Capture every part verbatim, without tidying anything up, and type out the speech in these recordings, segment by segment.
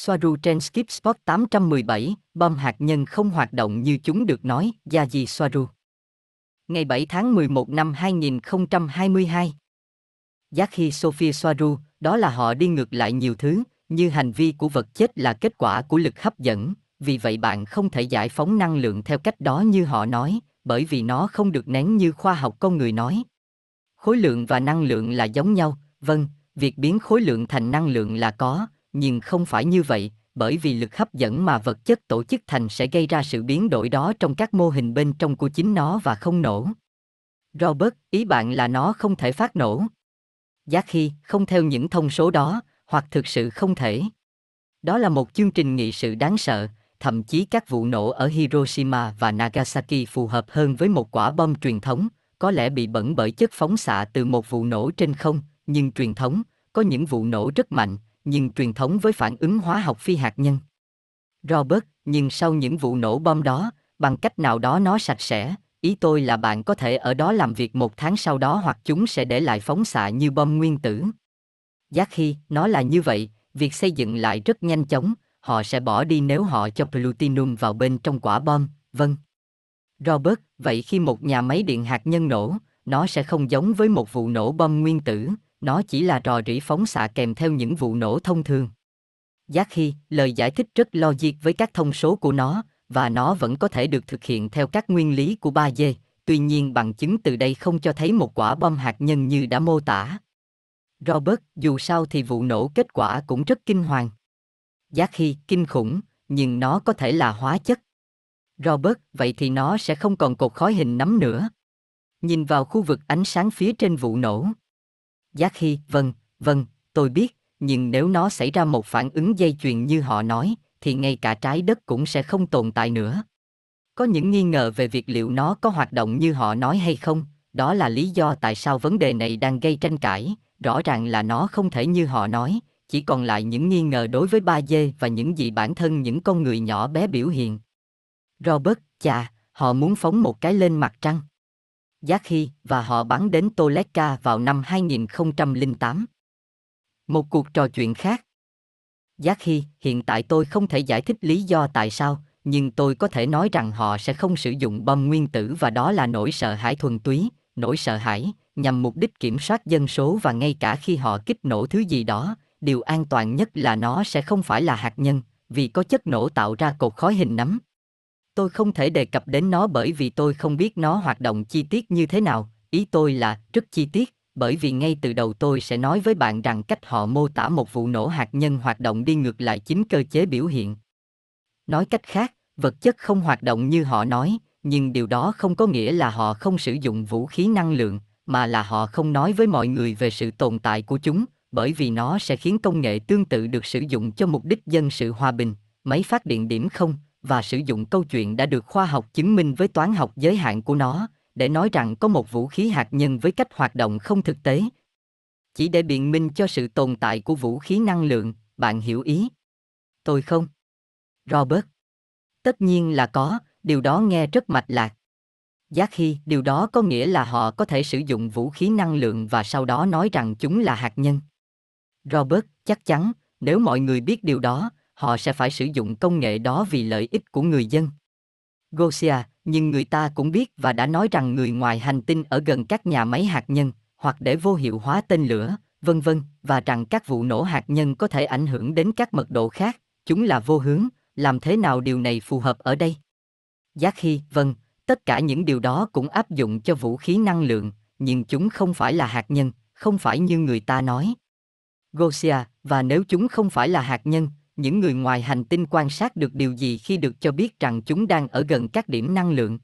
Swaruu trên Skip Spot tám trăm mười bảy, bom hạt nhân không hoạt động như chúng được nói, Yazhi Sophia Swaruu. Ngày bảy tháng mười một năm hai nghìn không trăm hai mươi hai. Yazhi Sophia Swaruu, đó là họ đi ngược lại nhiều thứ, như hành vi của vật chết là kết quả của lực hấp dẫn, vì vậy bạn không thể giải phóng năng lượng theo cách đó như họ nói, bởi vì nó không được nén như khoa học con người nói. Khối lượng và năng lượng là giống nhau, vâng, việc biến khối lượng thành năng lượng là có, nhưng không phải như vậy, bởi vì lực hấp dẫn mà vật chất tổ chức thành sẽ gây ra sự biến đổi đó trong các mô hình bên trong của chính nó và không nổ. Robert, ý bạn là nó không thể phát nổ. Yazhi, không theo những thông số đó, hoặc thực sự không thể. Đó là một chương trình nghị sự đáng sợ, thậm chí các vụ nổ ở Hiroshima và Nagasaki phù hợp hơn với một quả bom truyền thống, có lẽ bị bẩn bởi chất phóng xạ từ một vụ nổ trên không, nhưng truyền thống, có những vụ nổ rất mạnh, nhưng truyền thống với phản ứng hóa học phi hạt nhân. Robert, nhưng sau những vụ nổ bom đó, bằng cách nào đó nó sạch sẽ, ý tôi là bạn có thể ở đó làm việc một tháng sau đó hoặc chúng sẽ để lại phóng xạ như bom nguyên tử. Yazhi, nó là như vậy, việc xây dựng lại rất nhanh chóng, họ sẽ bỏ đi nếu họ cho plutonium vào bên trong quả bom, vâng. Robert, vậy khi một nhà máy điện hạt nhân nổ, nó sẽ không giống với một vụ nổ bom nguyên tử, nó chỉ là rò rỉ phóng xạ kèm theo những vụ nổ thông thường. Yazhi, lời giải thích rất logic với các thông số của nó, và nó vẫn có thể được thực hiện theo các nguyên lý của ba D, tuy nhiên bằng chứng từ đây không cho thấy một quả bom hạt nhân như đã mô tả. Robert, dù sao thì vụ nổ kết quả cũng rất kinh hoàng. Yazhi, kinh khủng, nhưng nó có thể là hóa chất. Robert, vậy thì nó sẽ không còn cột khói hình nấm nữa. Nhìn vào khu vực ánh sáng phía trên vụ nổ. Yazhi, vâng, vâng, tôi biết, nhưng nếu nó xảy ra một phản ứng dây chuyền như họ nói, thì ngay cả trái đất cũng sẽ không tồn tại nữa. Có những nghi ngờ về việc liệu nó có hoạt động như họ nói hay không, đó là lý do tại sao vấn đề này đang gây tranh cãi, rõ ràng là nó không thể như họ nói, chỉ còn lại những nghi ngờ đối với ba D và những gì bản thân những con người nhỏ bé biểu hiện. Robert, chà, họ muốn phóng một cái lên mặt trăng. Yazhi, và họ bắn đến Toledka vào năm hai nghìn không trăm lẻ tám. Một cuộc trò chuyện khác. Yazhi, hiện tại tôi không thể giải thích lý do tại sao, nhưng tôi có thể nói rằng họ sẽ không sử dụng bom nguyên tử và đó là nỗi sợ hãi thuần túy, nỗi sợ hãi, nhằm mục đích kiểm soát dân số và ngay cả khi họ kích nổ thứ gì đó, điều an toàn nhất là nó sẽ không phải là hạt nhân, vì có chất nổ tạo ra cột khói hình nấm. Tôi không thể đề cập đến nó bởi vì tôi không biết nó hoạt động chi tiết như thế nào, ý tôi là rất chi tiết, bởi vì ngay từ đầu tôi sẽ nói với bạn rằng cách họ mô tả một vụ nổ hạt nhân hoạt động đi ngược lại chính cơ chế biểu hiện. Nói cách khác, vật chất không hoạt động như họ nói, nhưng điều đó không có nghĩa là họ không sử dụng vũ khí năng lượng, mà là họ không nói với mọi người về sự tồn tại của chúng, bởi vì nó sẽ khiến công nghệ tương tự được sử dụng cho mục đích dân sự hòa bình, máy phát điện điểm không, và sử dụng câu chuyện đã được khoa học chứng minh với toán học giới hạn của nó, để nói rằng có một vũ khí hạt nhân với cách hoạt động không thực tế. Chỉ để biện minh cho sự tồn tại của vũ khí năng lượng, bạn hiểu ý. Tôi không. Robert. Tất nhiên là có, điều đó nghe rất mạch lạc. Yazhi, điều đó có nghĩa là họ có thể sử dụng vũ khí năng lượng và sau đó nói rằng chúng là hạt nhân. Robert, chắc chắn, nếu mọi người biết điều đó, họ sẽ phải sử dụng công nghệ đó vì lợi ích của người dân. Gosia, nhưng người ta cũng biết và đã nói rằng người ngoài hành tinh ở gần các nhà máy hạt nhân, hoặc để vô hiệu hóa tên lửa, vân vân, và rằng các vụ nổ hạt nhân có thể ảnh hưởng đến các mật độ khác, chúng là vô hướng, làm thế nào điều này phù hợp ở đây? Yazhi, vâng, tất cả những điều đó cũng áp dụng cho vũ khí năng lượng, nhưng chúng không phải là hạt nhân, không phải như người ta nói. Gosia, và nếu chúng không phải là hạt nhân, những người ngoài hành tinh quan sát được điều gì khi được cho biết rằng chúng đang ở gần các điểm năng lượng?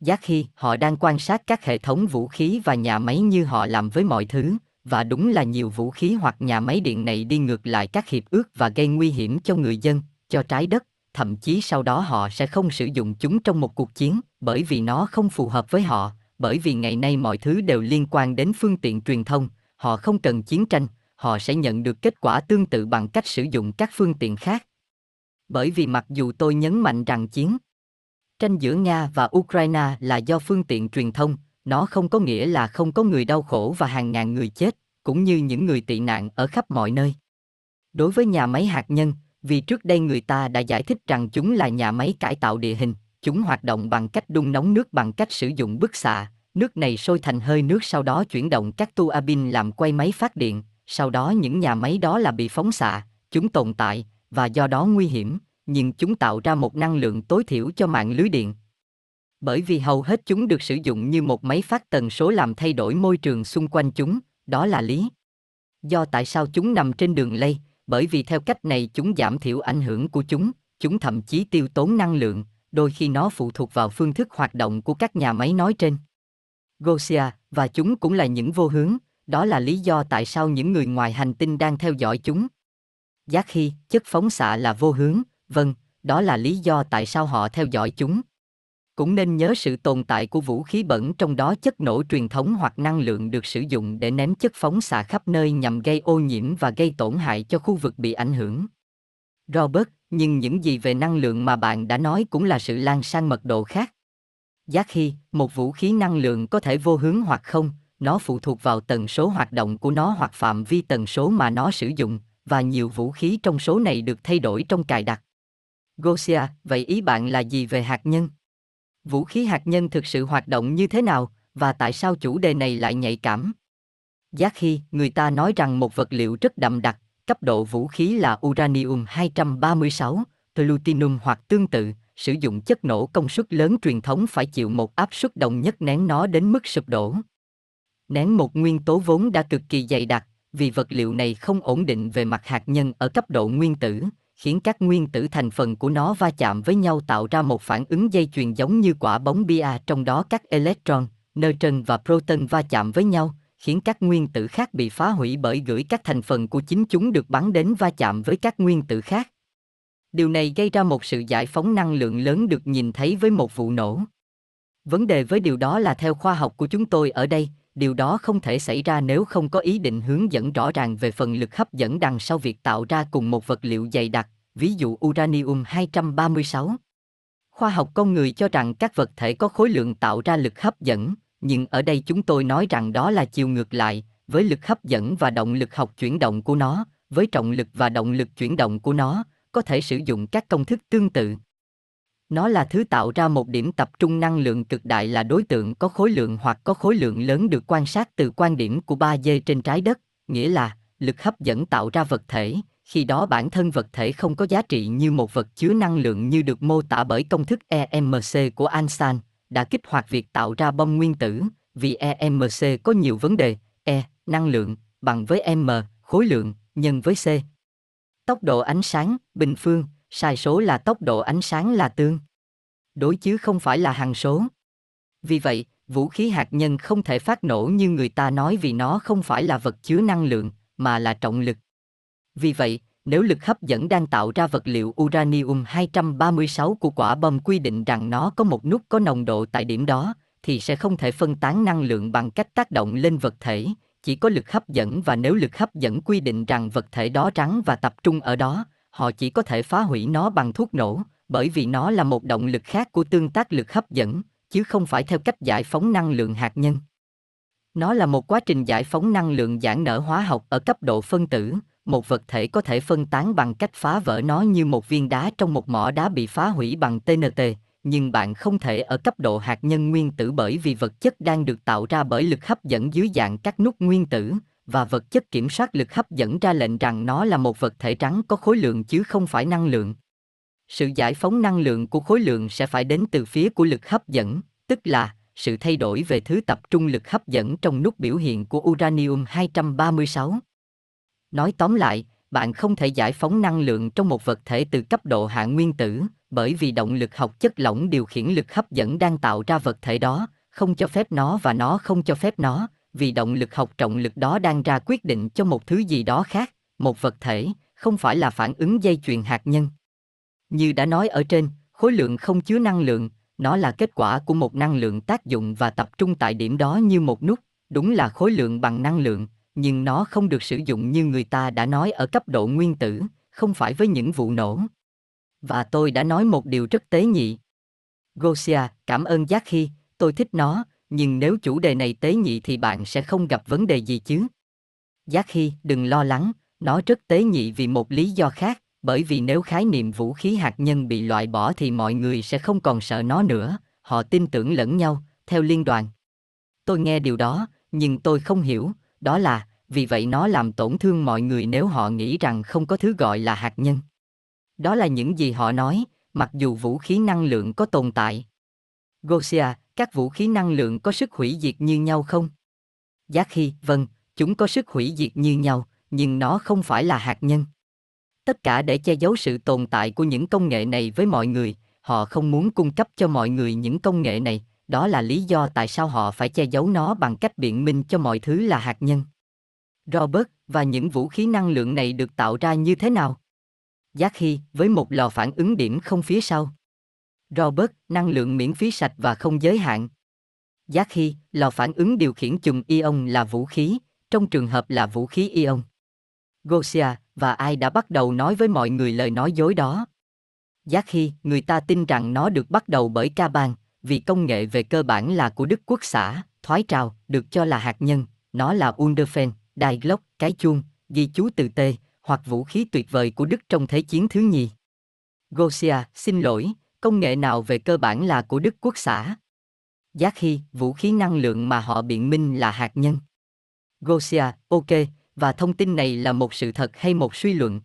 Yazhi, họ đang quan sát các hệ thống vũ khí và nhà máy như họ làm với mọi thứ, và đúng là nhiều vũ khí hoặc nhà máy điện này đi ngược lại các hiệp ước và gây nguy hiểm cho người dân, cho trái đất, thậm chí sau đó họ sẽ không sử dụng chúng trong một cuộc chiến, bởi vì nó không phù hợp với họ, bởi vì ngày nay mọi thứ đều liên quan đến phương tiện truyền thông, họ không cần chiến tranh. Họ sẽ nhận được kết quả tương tự bằng cách sử dụng các phương tiện khác. Bởi vì mặc dù tôi nhấn mạnh rằng chiến tranh giữa Nga và Ukraine là do phương tiện truyền thông, nó không có nghĩa là không có người đau khổ và hàng ngàn người chết, cũng như những người tị nạn ở khắp mọi nơi. Đối với nhà máy hạt nhân, vì trước đây người ta đã giải thích rằng chúng là nhà máy cải tạo địa hình, chúng hoạt động bằng cách đun nóng nước bằng cách sử dụng bức xạ, nước này sôi thành hơi nước sau đó chuyển động các tua bin làm quay máy phát điện, sau đó những nhà máy đó là bị phóng xạ, chúng tồn tại, và do đó nguy hiểm, nhưng chúng tạo ra một năng lượng tối thiểu cho mạng lưới điện. Bởi vì hầu hết chúng được sử dụng như một máy phát tần số làm thay đổi môi trường xung quanh chúng, đó là lý do tại sao chúng nằm trên đường lây, bởi vì theo cách này chúng giảm thiểu ảnh hưởng của chúng, chúng thậm chí tiêu tốn năng lượng, đôi khi nó phụ thuộc vào phương thức hoạt động của các nhà máy nói trên. Gosia, và chúng cũng là những vô hướng, đó là lý do tại sao những người ngoài hành tinh đang theo dõi chúng. Giác khi, chất phóng xạ là vô hướng, vâng, đó là lý do tại sao họ theo dõi chúng. Cũng nên nhớ sự tồn tại của vũ khí bẩn trong đó chất nổ truyền thống hoặc năng lượng được sử dụng để ném chất phóng xạ khắp nơi nhằm gây ô nhiễm và gây tổn hại cho khu vực bị ảnh hưởng. Robert, nhưng những gì về năng lượng mà bạn đã nói cũng là sự lan sang mật độ khác. Giác khi, một vũ khí năng lượng có thể vô hướng hoặc không, nó phụ thuộc vào tần số hoạt động của nó hoặc phạm vi tần số mà nó sử dụng, và nhiều vũ khí trong số này được thay đổi trong cài đặt. Gosia, vậy ý bạn là gì về hạt nhân? Vũ khí hạt nhân thực sự hoạt động như thế nào, và tại sao chủ đề này lại nhạy cảm? Giác khi, người ta nói rằng một vật liệu rất đậm đặc, cấp độ vũ khí là uranium hai ba sáu, plutonium hoặc tương tự, sử dụng chất nổ công suất lớn truyền thống phải chịu một áp suất đồng nhất nén nó đến mức sụp đổ. Nén một nguyên tố vốn đã cực kỳ dày đặc, vì vật liệu này không ổn định về mặt hạt nhân ở cấp độ nguyên tử, khiến các nguyên tử thành phần của nó va chạm với nhau tạo ra một phản ứng dây chuyền giống như quả bóng bia, trong đó các electron, neutron và proton va chạm với nhau, khiến các nguyên tử khác bị phá hủy bởi gửi các thành phần của chính chúng được bắn đến va chạm với các nguyên tử khác. Điều này gây ra một sự giải phóng năng lượng lớn được nhìn thấy với một vụ nổ. Vấn đề với điều đó là theo khoa học của chúng tôi ở đây, điều đó không thể xảy ra nếu không có ý định hướng dẫn rõ ràng về phần lực hấp dẫn đằng sau việc tạo ra cùng một vật liệu dày đặc, ví dụ uranium hai ba sáu. Khoa học con người cho rằng các vật thể có khối lượng tạo ra lực hấp dẫn, nhưng ở đây chúng tôi nói rằng đó là chiều ngược lại, với lực hấp dẫn và động lực học chuyển động của nó, với trọng lực và động lực chuyển động của nó, có thể sử dụng các công thức tương tự. Nó là thứ tạo ra một điểm tập trung năng lượng cực đại là đối tượng có khối lượng hoặc có khối lượng lớn được quan sát từ quan điểm của ba D trên trái đất, nghĩa là lực hấp dẫn tạo ra vật thể, khi đó bản thân vật thể không có giá trị như một vật chứa năng lượng như được mô tả bởi công thức E M C của Einstein, đã kích hoạt việc tạo ra bom nguyên tử, vì E M C có nhiều vấn đề, E, năng lượng, bằng với M, khối lượng, nhân với C. Tốc độ ánh sáng, bình phương, sai số là tốc độ ánh sáng là tương đối chứ không phải là hằng số. Vì vậy, vũ khí hạt nhân không thể phát nổ như người ta nói vì nó không phải là vật chứa năng lượng, mà là trọng lực. Vì vậy, nếu lực hấp dẫn đang tạo ra vật liệu uranium hai ba sáu của quả bom quy định rằng nó có một nút có nồng độ tại điểm đó, thì sẽ không thể phân tán năng lượng bằng cách tác động lên vật thể, chỉ có lực hấp dẫn, và nếu lực hấp dẫn quy định rằng vật thể đó rắn và tập trung ở đó, họ chỉ có thể phá hủy nó bằng thuốc nổ, bởi vì nó là một động lực khác của tương tác lực hấp dẫn, chứ không phải theo cách giải phóng năng lượng hạt nhân. Nó là một quá trình giải phóng năng lượng giãn nở hóa học ở cấp độ phân tử, một vật thể có thể phân tán bằng cách phá vỡ nó như một viên đá trong một mỏ đá bị phá hủy bằng T N T, nhưng bạn không thể ở cấp độ hạt nhân nguyên tử bởi vì vật chất đang được tạo ra bởi lực hấp dẫn dưới dạng các nút nguyên tử, và vật chất kiểm soát lực hấp dẫn ra lệnh rằng nó là một vật thể trắng có khối lượng chứ không phải năng lượng. Sự giải phóng năng lượng của khối lượng sẽ phải đến từ phía của lực hấp dẫn, tức là sự thay đổi về thứ tập trung lực hấp dẫn trong nút biểu hiện của uranium hai ba sáu. Nói tóm lại, bạn không thể giải phóng năng lượng trong một vật thể từ cấp độ hạ nguyên tử, bởi vì động lực học chất lỏng điều khiển lực hấp dẫn đang tạo ra vật thể đó, không cho phép nó và nó không cho phép nó, vì động lực học trọng lực đó đang ra quyết định cho một thứ gì đó khác, một vật thể, không phải là phản ứng dây chuyền hạt nhân. Như đã nói ở trên, khối lượng không chứa năng lượng, nó là kết quả của một năng lượng tác dụng và tập trung tại điểm đó như một nút, đúng là khối lượng bằng năng lượng, nhưng nó không được sử dụng như người ta đã nói ở cấp độ nguyên tử, không phải với những vụ nổ. Và tôi đã nói một điều rất tế nhị. Gosia, cảm ơn Giác Khi, tôi thích nó, nhưng nếu chủ đề này tế nhị thì bạn sẽ không gặp vấn đề gì chứ? Giác Khi, đừng lo lắng, nó rất tế nhị vì một lý do khác, bởi vì nếu khái niệm vũ khí hạt nhân bị loại bỏ thì mọi người sẽ không còn sợ nó nữa, họ tin tưởng lẫn nhau, theo liên đoàn. Tôi nghe điều đó, nhưng tôi không hiểu, đó là, vì vậy nó làm tổn thương mọi người nếu họ nghĩ rằng không có thứ gọi là hạt nhân. Đó là những gì họ nói, mặc dù vũ khí năng lượng có tồn tại. Gosia, các vũ khí năng lượng có sức hủy diệt như nhau không? Yazhi, vâng, chúng có sức hủy diệt như nhau, nhưng nó không phải là hạt nhân. Tất cả để che giấu sự tồn tại của những công nghệ này với mọi người, họ không muốn cung cấp cho mọi người những công nghệ này, đó là lý do tại sao họ phải che giấu nó bằng cách biện minh cho mọi thứ là hạt nhân. Robert, và những vũ khí năng lượng này được tạo ra như thế nào? Yazhi, với một lò phản ứng điểm không phía sau. Robert, năng lượng miễn phí sạch và không giới hạn. Yazhi, lò phản ứng điều khiển chùm ion là vũ khí, trong trường hợp là vũ khí ion. Gosia, và ai đã bắt đầu nói với mọi người lời nói dối đó? Yazhi, người ta tin rằng nó được bắt đầu bởi Kaban, vì công nghệ về cơ bản là của Đức Quốc xã, thoái trào, được cho là hạt nhân, nó là Wunderfen, Die Glocke, cái chuông, ghi chú từ T, hoặc vũ khí tuyệt vời của Đức trong Thế chiến thứ nhì. Gosia, xin lỗi, công nghệ nào về cơ bản là của Đức Quốc xã? Yazhi, vũ khí năng lượng mà họ biện minh là hạt nhân. Gosia, ok, và thông tin này là một sự thật hay một suy luận?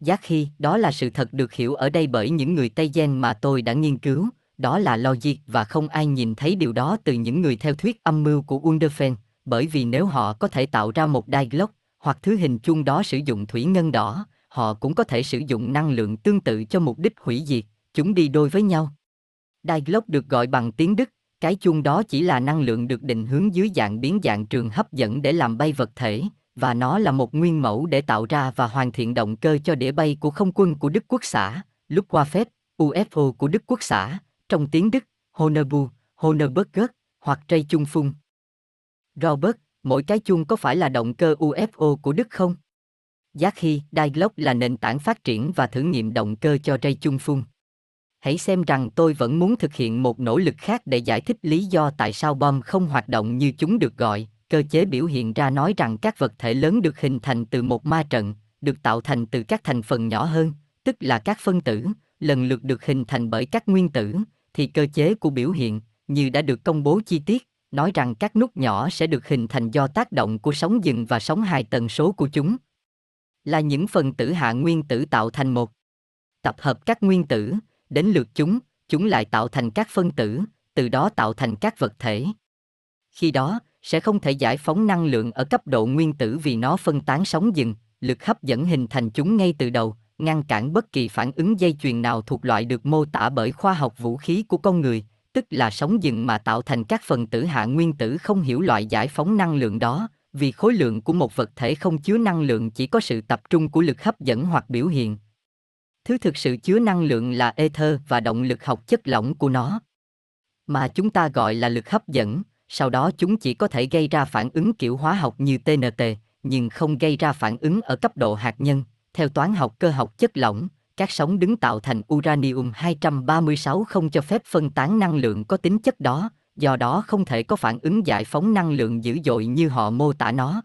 Yazhi, đó là sự thật được hiểu ở đây bởi những người Tây Gen mà tôi đã nghiên cứu, đó là logic và không ai nhìn thấy điều đó từ những người theo thuyết âm mưu của Wunderfen, bởi vì nếu họ có thể tạo ra một Die Glocke hoặc thứ hình chuông đó sử dụng thủy ngân đỏ, họ cũng có thể sử dụng năng lượng tương tự cho mục đích hủy diệt, chúng đi đôi với nhau. Die Glocke được gọi bằng tiếng Đức, cái chuông đó chỉ là năng lượng được định hướng dưới dạng biến dạng trường hấp dẫn để làm bay vật thể, và nó là một nguyên mẫu để tạo ra và hoàn thiện động cơ cho đĩa bay của không quân của Đức Quốc xã, lúc qua phép, u ép o của Đức Quốc xã, trong tiếng Đức, Haunebu, Honnebergberg, hoặc trây chung phun. Robert, mỗi cái chuông có phải là động cơ u ép o của Đức không? Yazhi, Die Glocke là nền tảng phát triển và thử nghiệm động cơ cho trây chung phun. Hãy xem rằng tôi vẫn muốn thực hiện một nỗ lực khác để giải thích lý do tại sao bom không hoạt động như chúng được gọi. Cơ chế biểu hiện ra nói rằng các vật thể lớn được hình thành từ một ma trận, được tạo thành từ các thành phần nhỏ hơn, tức là các phân tử, lần lượt được hình thành bởi các nguyên tử, thì cơ chế của biểu hiện, như đã được công bố chi tiết, nói rằng các nút nhỏ sẽ được hình thành do tác động của sóng dừng và sóng hài tần số của chúng. Là những phần tử hạ nguyên tử tạo thành một tập hợp các nguyên tử, đến lượt chúng, chúng lại tạo thành các phân tử, từ đó tạo thành các vật thể. Khi đó, sẽ không thể giải phóng năng lượng ở cấp độ nguyên tử vì nó phân tán sóng dừng, lực hấp dẫn hình thành chúng ngay từ đầu, ngăn cản bất kỳ phản ứng dây chuyền nào thuộc loại được mô tả bởi khoa học vũ khí của con người, tức là sóng dừng mà tạo thành các phần tử hạ nguyên tử không hiểu loại giải phóng năng lượng đó, vì khối lượng của một vật thể không chứa năng lượng chỉ có sự tập trung của lực hấp dẫn hoặc biểu hiện. Thứ thực sự chứa năng lượng là ether và động lực học chất lỏng của nó, mà chúng ta gọi là lực hấp dẫn. Sau đó chúng chỉ có thể gây ra phản ứng kiểu hóa học như tê en tê, nhưng không gây ra phản ứng ở cấp độ hạt nhân. Theo toán học cơ học chất lỏng, các sóng đứng tạo thành uranium hai ba sáu không cho phép phân tán năng lượng có tính chất đó, do đó không thể có phản ứng giải phóng năng lượng dữ dội như họ mô tả nó.